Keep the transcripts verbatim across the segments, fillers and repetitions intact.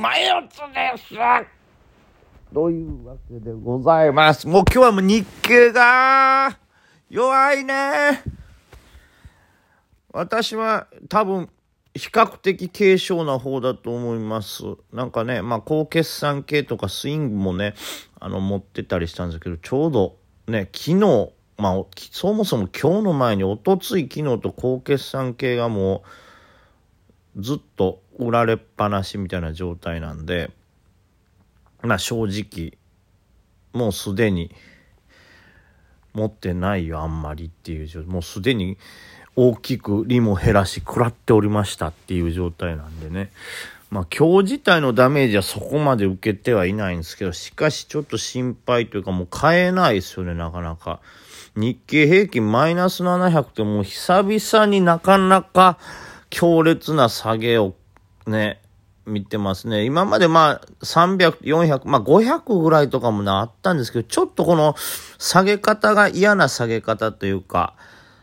マヨツですというわけでございます。もう今日はもう日経が弱いね。私は多分比較的軽症な方だと思います。なんかね、まあ高決算系とかスイングもね、あの持ってたりしたんですけど、ちょうどね、昨日、まあそもそも今日の前におとつい昨日と高決算系がもうずっと売られっぱなしみたいな状態なんで、まあ正直もうすでに持ってないよあんまりっていう状態、もうすでに大きく利も減らし食らっておりましたっていう状態なんでね、まあ今日自体のダメージはそこまで受けてはいないんですけど、しかしちょっと心配というか、もう買えないですよね。なかなか日経平均マイナスななひゃくってもう久々になかなか強烈な下げをね見てますね。今までまあさんびゃく、よんひゃく、まあごひゃくぐらいとかもなあったんですけど、ちょっとこの下げ方が嫌な下げ方というか、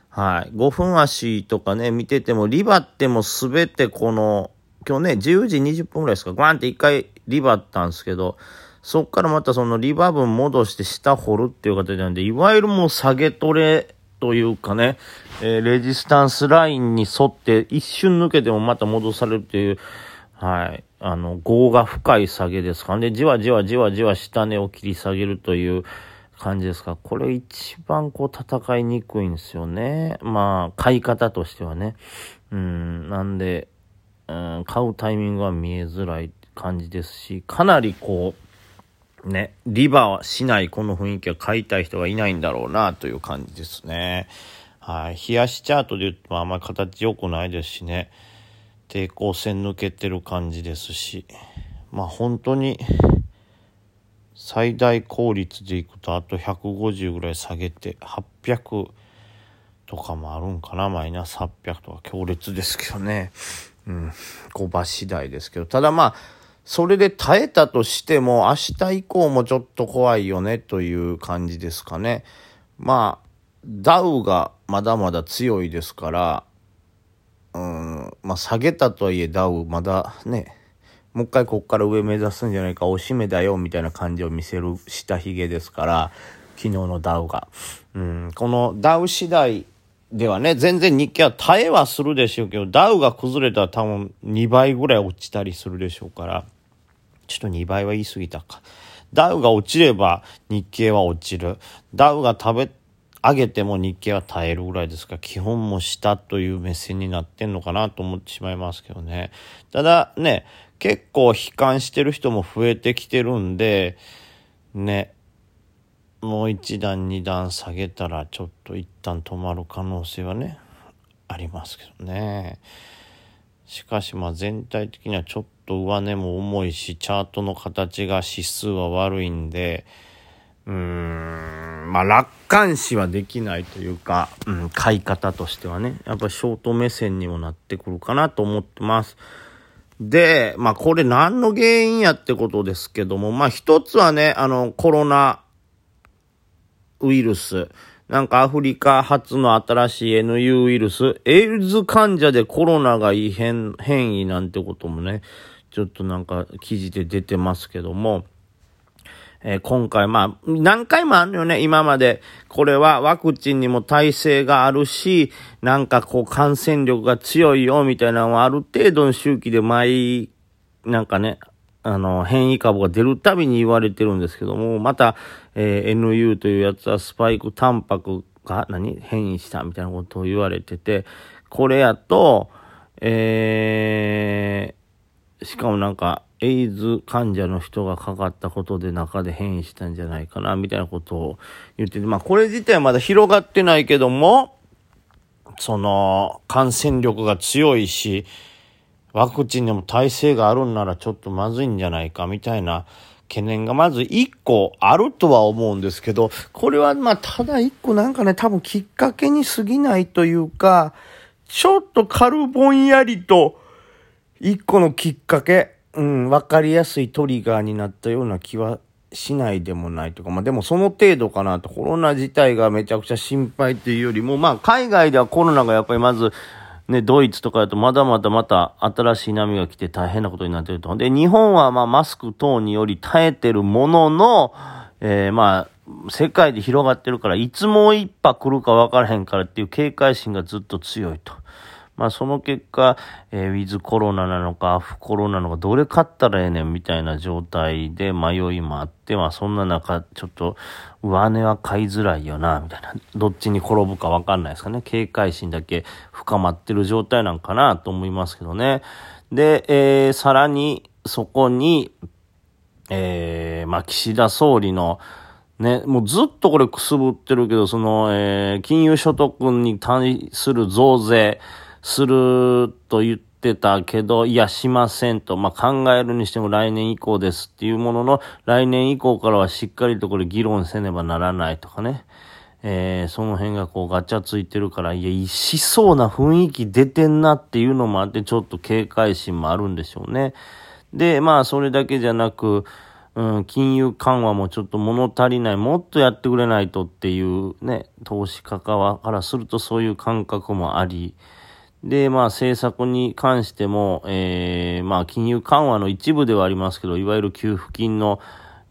はい、ごふん足とかね見ててもリバってもすべてこの今日ねじゅうじにじゅっぷんぐらいですか、ガーンっていっかいリバったんですけど、そっからまたそのリバ分戻して下掘るっていう形なんで、いわゆるもう下げトレというかね、えー、レジスタンスラインに沿って一瞬抜けてもまた戻されるっていう、はい、あの業が深い下げですかね。じわじわじわじわ下値を切り下げるという感じですか。これ一番こう戦いにくいんですよね。まあ買い方としてはね、うんなんで、うん、買うタイミングは見えづらい感じですし、かなりこうねリバはしないこの雰囲気は買いたい人がいないんだろうなという感じですね。はい、冷やしチャートで言ってもあんまり形良くないですしね、抵抗線抜けてる感じですし、まあ本当に。最大効率でいくとあとひゃくごじゅうぐらい下げてはっぴゃくとかもあるんかな、マイナスはっぴゃくとか強烈ですけどね、うん、小場次第ですけど、ただまあそれで耐えたとしても明日以降もちょっと怖いよねという感じですかね。まあダウがまだまだ強いですから、うん、まあ下げたとはいえダウまだねもう一回こっから上目指すんじゃないか、おしめだよみたいな感じを見せる下髭ですから、昨日のダウが、うん、このダウ次第ではね全然日経は耐えはするでしょうけど、ダウが崩れたら多分にばいぐらい落ちたりするでしょうから、ちょっとにばいは言い過ぎたか、ダウが落ちれば日経は落ちる、ダウが食べ上げても日経は耐えるぐらいですから、基本も下という目線になってんのかなと思ってしまいますけどね。ただね結構悲観してる人も増えてきてるんでね、もう一段二段下げたらちょっと一旦止まる可能性はねありますけどね。しかしまあ全体的にはちょっと上値も重いし、チャートの形が指数は悪いんで、うーんまあ楽観視はできないというか、うん、買い方としてはねやっぱりショート目線にもなってくるかなと思ってます。で、まあこれ何の原因やってことですけども、まあ一つはね、あのコロナウイルス、なんかアフリカ発の新しい エヌユー ウイルス、エイズ患者でコロナが異変、変異なんてこともね、ちょっとなんか記事で出てますけども、えー、今回まあ何回もあるよね、今までこれはワクチンにも耐性があるし、なんかこう感染力が強いよみたいなのはある程度の周期で毎なんかねあの変異株が出るたびに言われてるんですけども、また、えー、エヌユー というやつはスパイクタンパクが何変異したみたいなことを言われてて、これやと、えー、しかもなんかエイズ患者の人がかかったことで中で変異したんじゃないかなみたいなことを言ってて、まあこれ自体はまだ広がってないけども、その感染力が強いしワクチンでも耐性があるんならちょっとまずいんじゃないかみたいな懸念がまず一個あるとは思うんですけど、これはまあただ一個なんかね多分きっかけに過ぎないというか、ちょっと軽ぼんやりと一個のきっかけ、うん、わかりやすいトリガーになったような気はしないでもないというか、まあでもその程度かなと。コロナ自体がめちゃくちゃ心配というよりも、まあ海外ではコロナがやっぱりまずね、ドイツとかだとまだまだまた新しい波が来て大変なことになっていると。で、日本はまあマスク等により耐えてるものの、えー、まあ世界で広がってるからいつもう一波来るか分からへんからっていう警戒心がずっと強いと。まあその結果、えー、ウィズコロナなのかアフコロナなのかどれ勝ったらええねんみたいな状態で迷いもあって、まあそんな中ちょっと上値は買いづらいよなみたいな、どっちに転ぶか分かんないですかね。警戒心だけ深まってる状態なんかなと思いますけどね。で、えー、さらにそこに、えー、まあ岸田総理のね、もうずっとこれくすぶってるけど、その、えー、金融所得に対する増税すると言ってたけど、いやしませんと、まあ、考えるにしても来年以降ですっていうものの、来年以降からはしっかりとこれ議論せねばならないとかね、えー、その辺がこうガチャついてるから、いやいしそうな雰囲気出てんなっていうのもあって、ちょっと警戒心もあるんでしょうね。で、まあそれだけじゃなく、うん、金融緩和もちょっと物足りない、もっとやってくれないとっていうね、投資家からするとそういう感覚もあり、で、まあ政策に関しても、えー、まあ金融緩和の一部ではありますけど、いわゆる給付金の、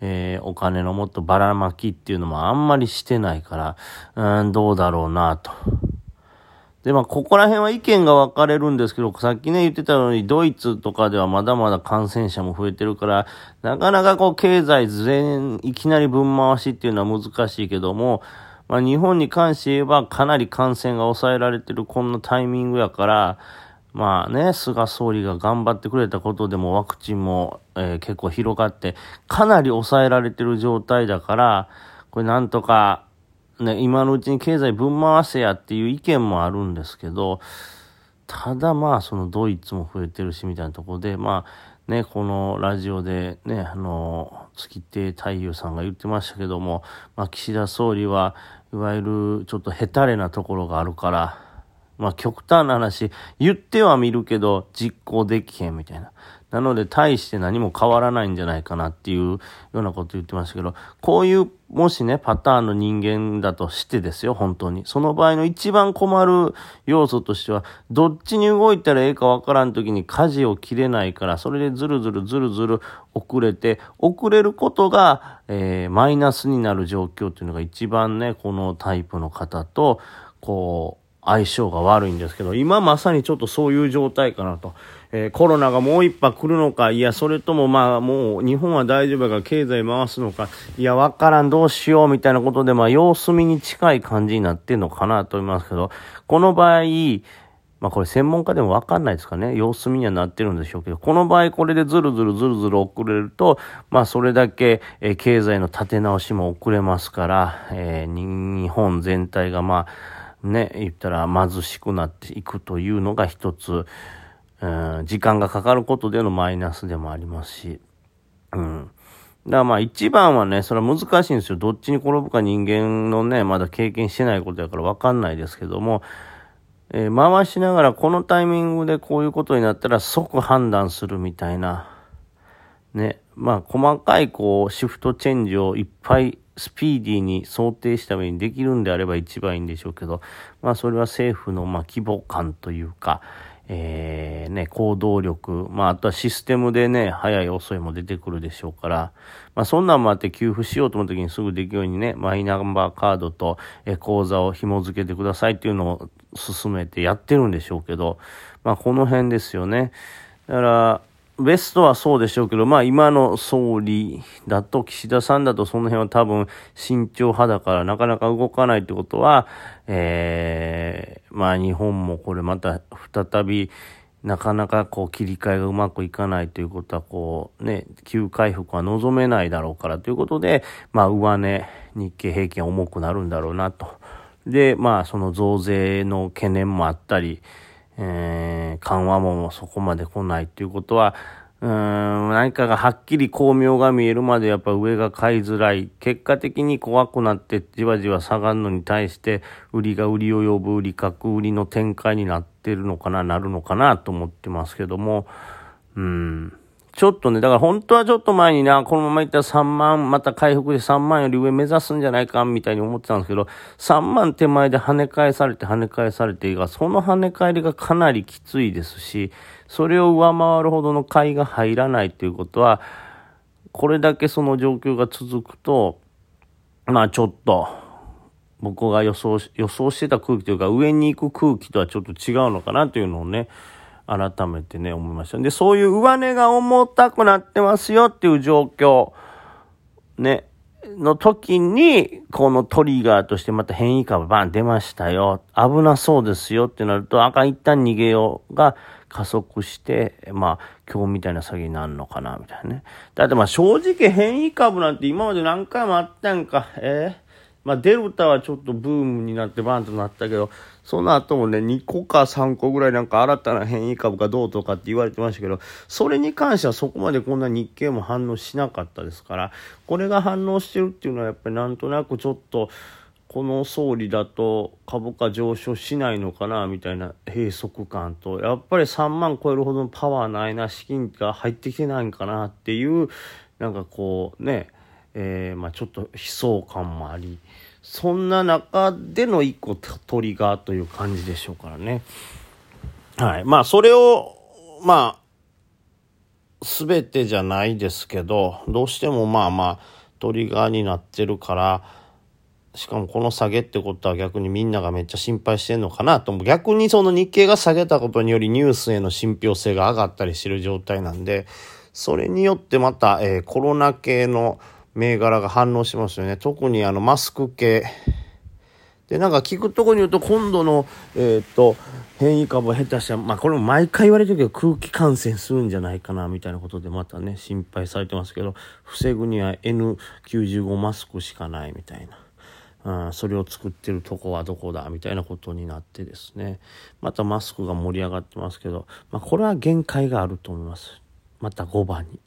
えー、お金のもっとばらまきっていうのもあんまりしてないから、うん、どうだろうなと。で、まあここら辺は意見が分かれるんですけど、さっきね言ってたようにドイツとかではまだまだ感染者も増えてるから、なかなかこう経済全、いきなり分回しっていうのは難しいけども、まあ、日本に関して言えばかなり感染が抑えられてるこんなタイミングやから、まあね、菅総理が頑張ってくれたことでもワクチンも、えー、結構広がってかなり抑えられてる状態だから、これなんとか、ね、今のうちに経済分回せやっていう意見もあるんですけど、ただまあそのドイツも増えてるしみたいなところで、まあね、このラジオでね、あの、月亭太夫さんが言ってましたけども、まあ岸田総理はいわゆるちょっとヘタレなところがあるから、まあ極端な話、言ってはみるけど実行できへんみたいな。なので大して何も変わらないんじゃないかなっていうようなこと言ってましたけど、こういうもしねパターンの人間だとしてですよ、本当にその場合の一番困る要素としては、どっちに動いたらええかわからんときに舵を切れないから、それでずるずるずるずる遅れて遅れることが、えー、マイナスになる状況というのが一番ね、このタイプの方とこう相性が悪いんですけど、今まさにちょっとそういう状態かなと、えー、コロナがもう一波来るのか、いやそれともまあもう日本は大丈夫だから経済回すのか、いやわからんどうしようみたいなことで、まあ様子見に近い感じになってるのかなと思いますけど、この場合まあこれ専門家でもわかんないですかね、様子見にはなってるんでしょうけど、この場合これでずるずるずるずる遅れると、まあそれだけ、えー、経済の立て直しも遅れますから、えー、日本全体がまあね、言ったら貧しくなっていくというのが一つ、うん、時間がかかることでのマイナスでもありますし、うん、だからまあ一番はね、それは難しいんですよ。どっちに転ぶか人間のね、まだ経験してないことだから分かんないですけども、えー、回しながらこのタイミングでこういうことになったら即判断するみたいなね、まあ細かいこうシフトチェンジをいっぱいスピーディーに想定した上にできるんであれば一番いいんでしょうけど、まあそれは政府のまあ規模感というか、えー、ね、行動力、まああとはシステムでね、早い遅いも出てくるでしょうから、まあそんなんもあって給付しようと思った時にすぐできるようにね、マイナンバーカードと口座を紐付けてくださいっていうのを進めてやってるんでしょうけど、まあこの辺ですよね。だから、ベストはそうでしょうけど、まあ今の総理だと岸田さんだとその辺は多分慎重派だからなかなか動かないってことは、えー、まあ日本もこれまた再びなかなかこう切り替えがうまくいかないということは、こうね、急回復は望めないだろうからということで、まあ上値日経平均重くなるんだろうなと。で、まあその増税の懸念もあったり、えー、緩和もそこまで来ないということは、うーん、何かがはっきり光明が見えるまでやっぱ上が買いづらい、結果的に怖くなってじわじわ下がるのに対して売りが売りを呼ぶ、売り格売りの展開になってるのかな、なるのかなと思ってますけども、うーん、ちょっとね、だから本当はちょっと前にな、このままいったらさんまん、また回復でさんまんより上目指すんじゃないか、みたいに思ってたんですけど、さんまん手前で跳ね返されて跳ね返されてが、その跳ね返りがかなりきついですし、それを上回るほどの買いが入らないということは、これだけその状況が続くと、まあちょっと、僕が予想し、予想してた空気というか、上に行く空気とはちょっと違うのかなというのをね、改めてね思いました。で、そういう上値が重たくなってますよっていう状況ねの時に、このトリガーとしてまた変異株バン出ましたよ、危なそうですよってなると、赤一旦逃げようが加速して、まあ今日みたいな詐欺になるのかなみたいなね。だってまあ正直変異株なんて今まで何回もあったんか、えー、まあデルタはちょっとブームになってバンとなったけど、その後もねにこかさんこぐらいなんか新たな変異株がどうとかって言われてましたけど、それに関してはそこまでこんな日経も反応しなかったですから、これが反応してるっていうのはやっぱりなんとなくちょっとこの総理だと株価上昇しないのかなみたいな閉塞感と、やっぱりさんまん超えるほどのパワーないな、資金が入ってきてないんかなっていう、なんかこうねえー、まあちょっと悲壮感もあり、そんな中での一個トリガーという感じでしょうからね。はい、まあそれをまあ全てじゃないですけど、どうしてもまあまあトリガーになってるから、しかもこの下げってことは逆にみんながめっちゃ心配してんのかなと思う。逆にその日経が下げたことによりニュースへの信憑性が上がったりしてる状態なんで、それによってまた、えー、コロナ系の銘柄が反応しますよね。特にあのマスク系で、なんか聞くところによると今度のえー、っと変異株を下手したら、まあこれも毎回言われてるけど空気感染するんじゃないかなみたいなことでまたね心配されてますけど、防ぐには エヌきゅうじゅうご マスクしかないみたいな、うん、それを作ってるとこはどこだみたいなことになってですね、またマスクが盛り上がってますけど、まあこれは限界があると思います。またごばんに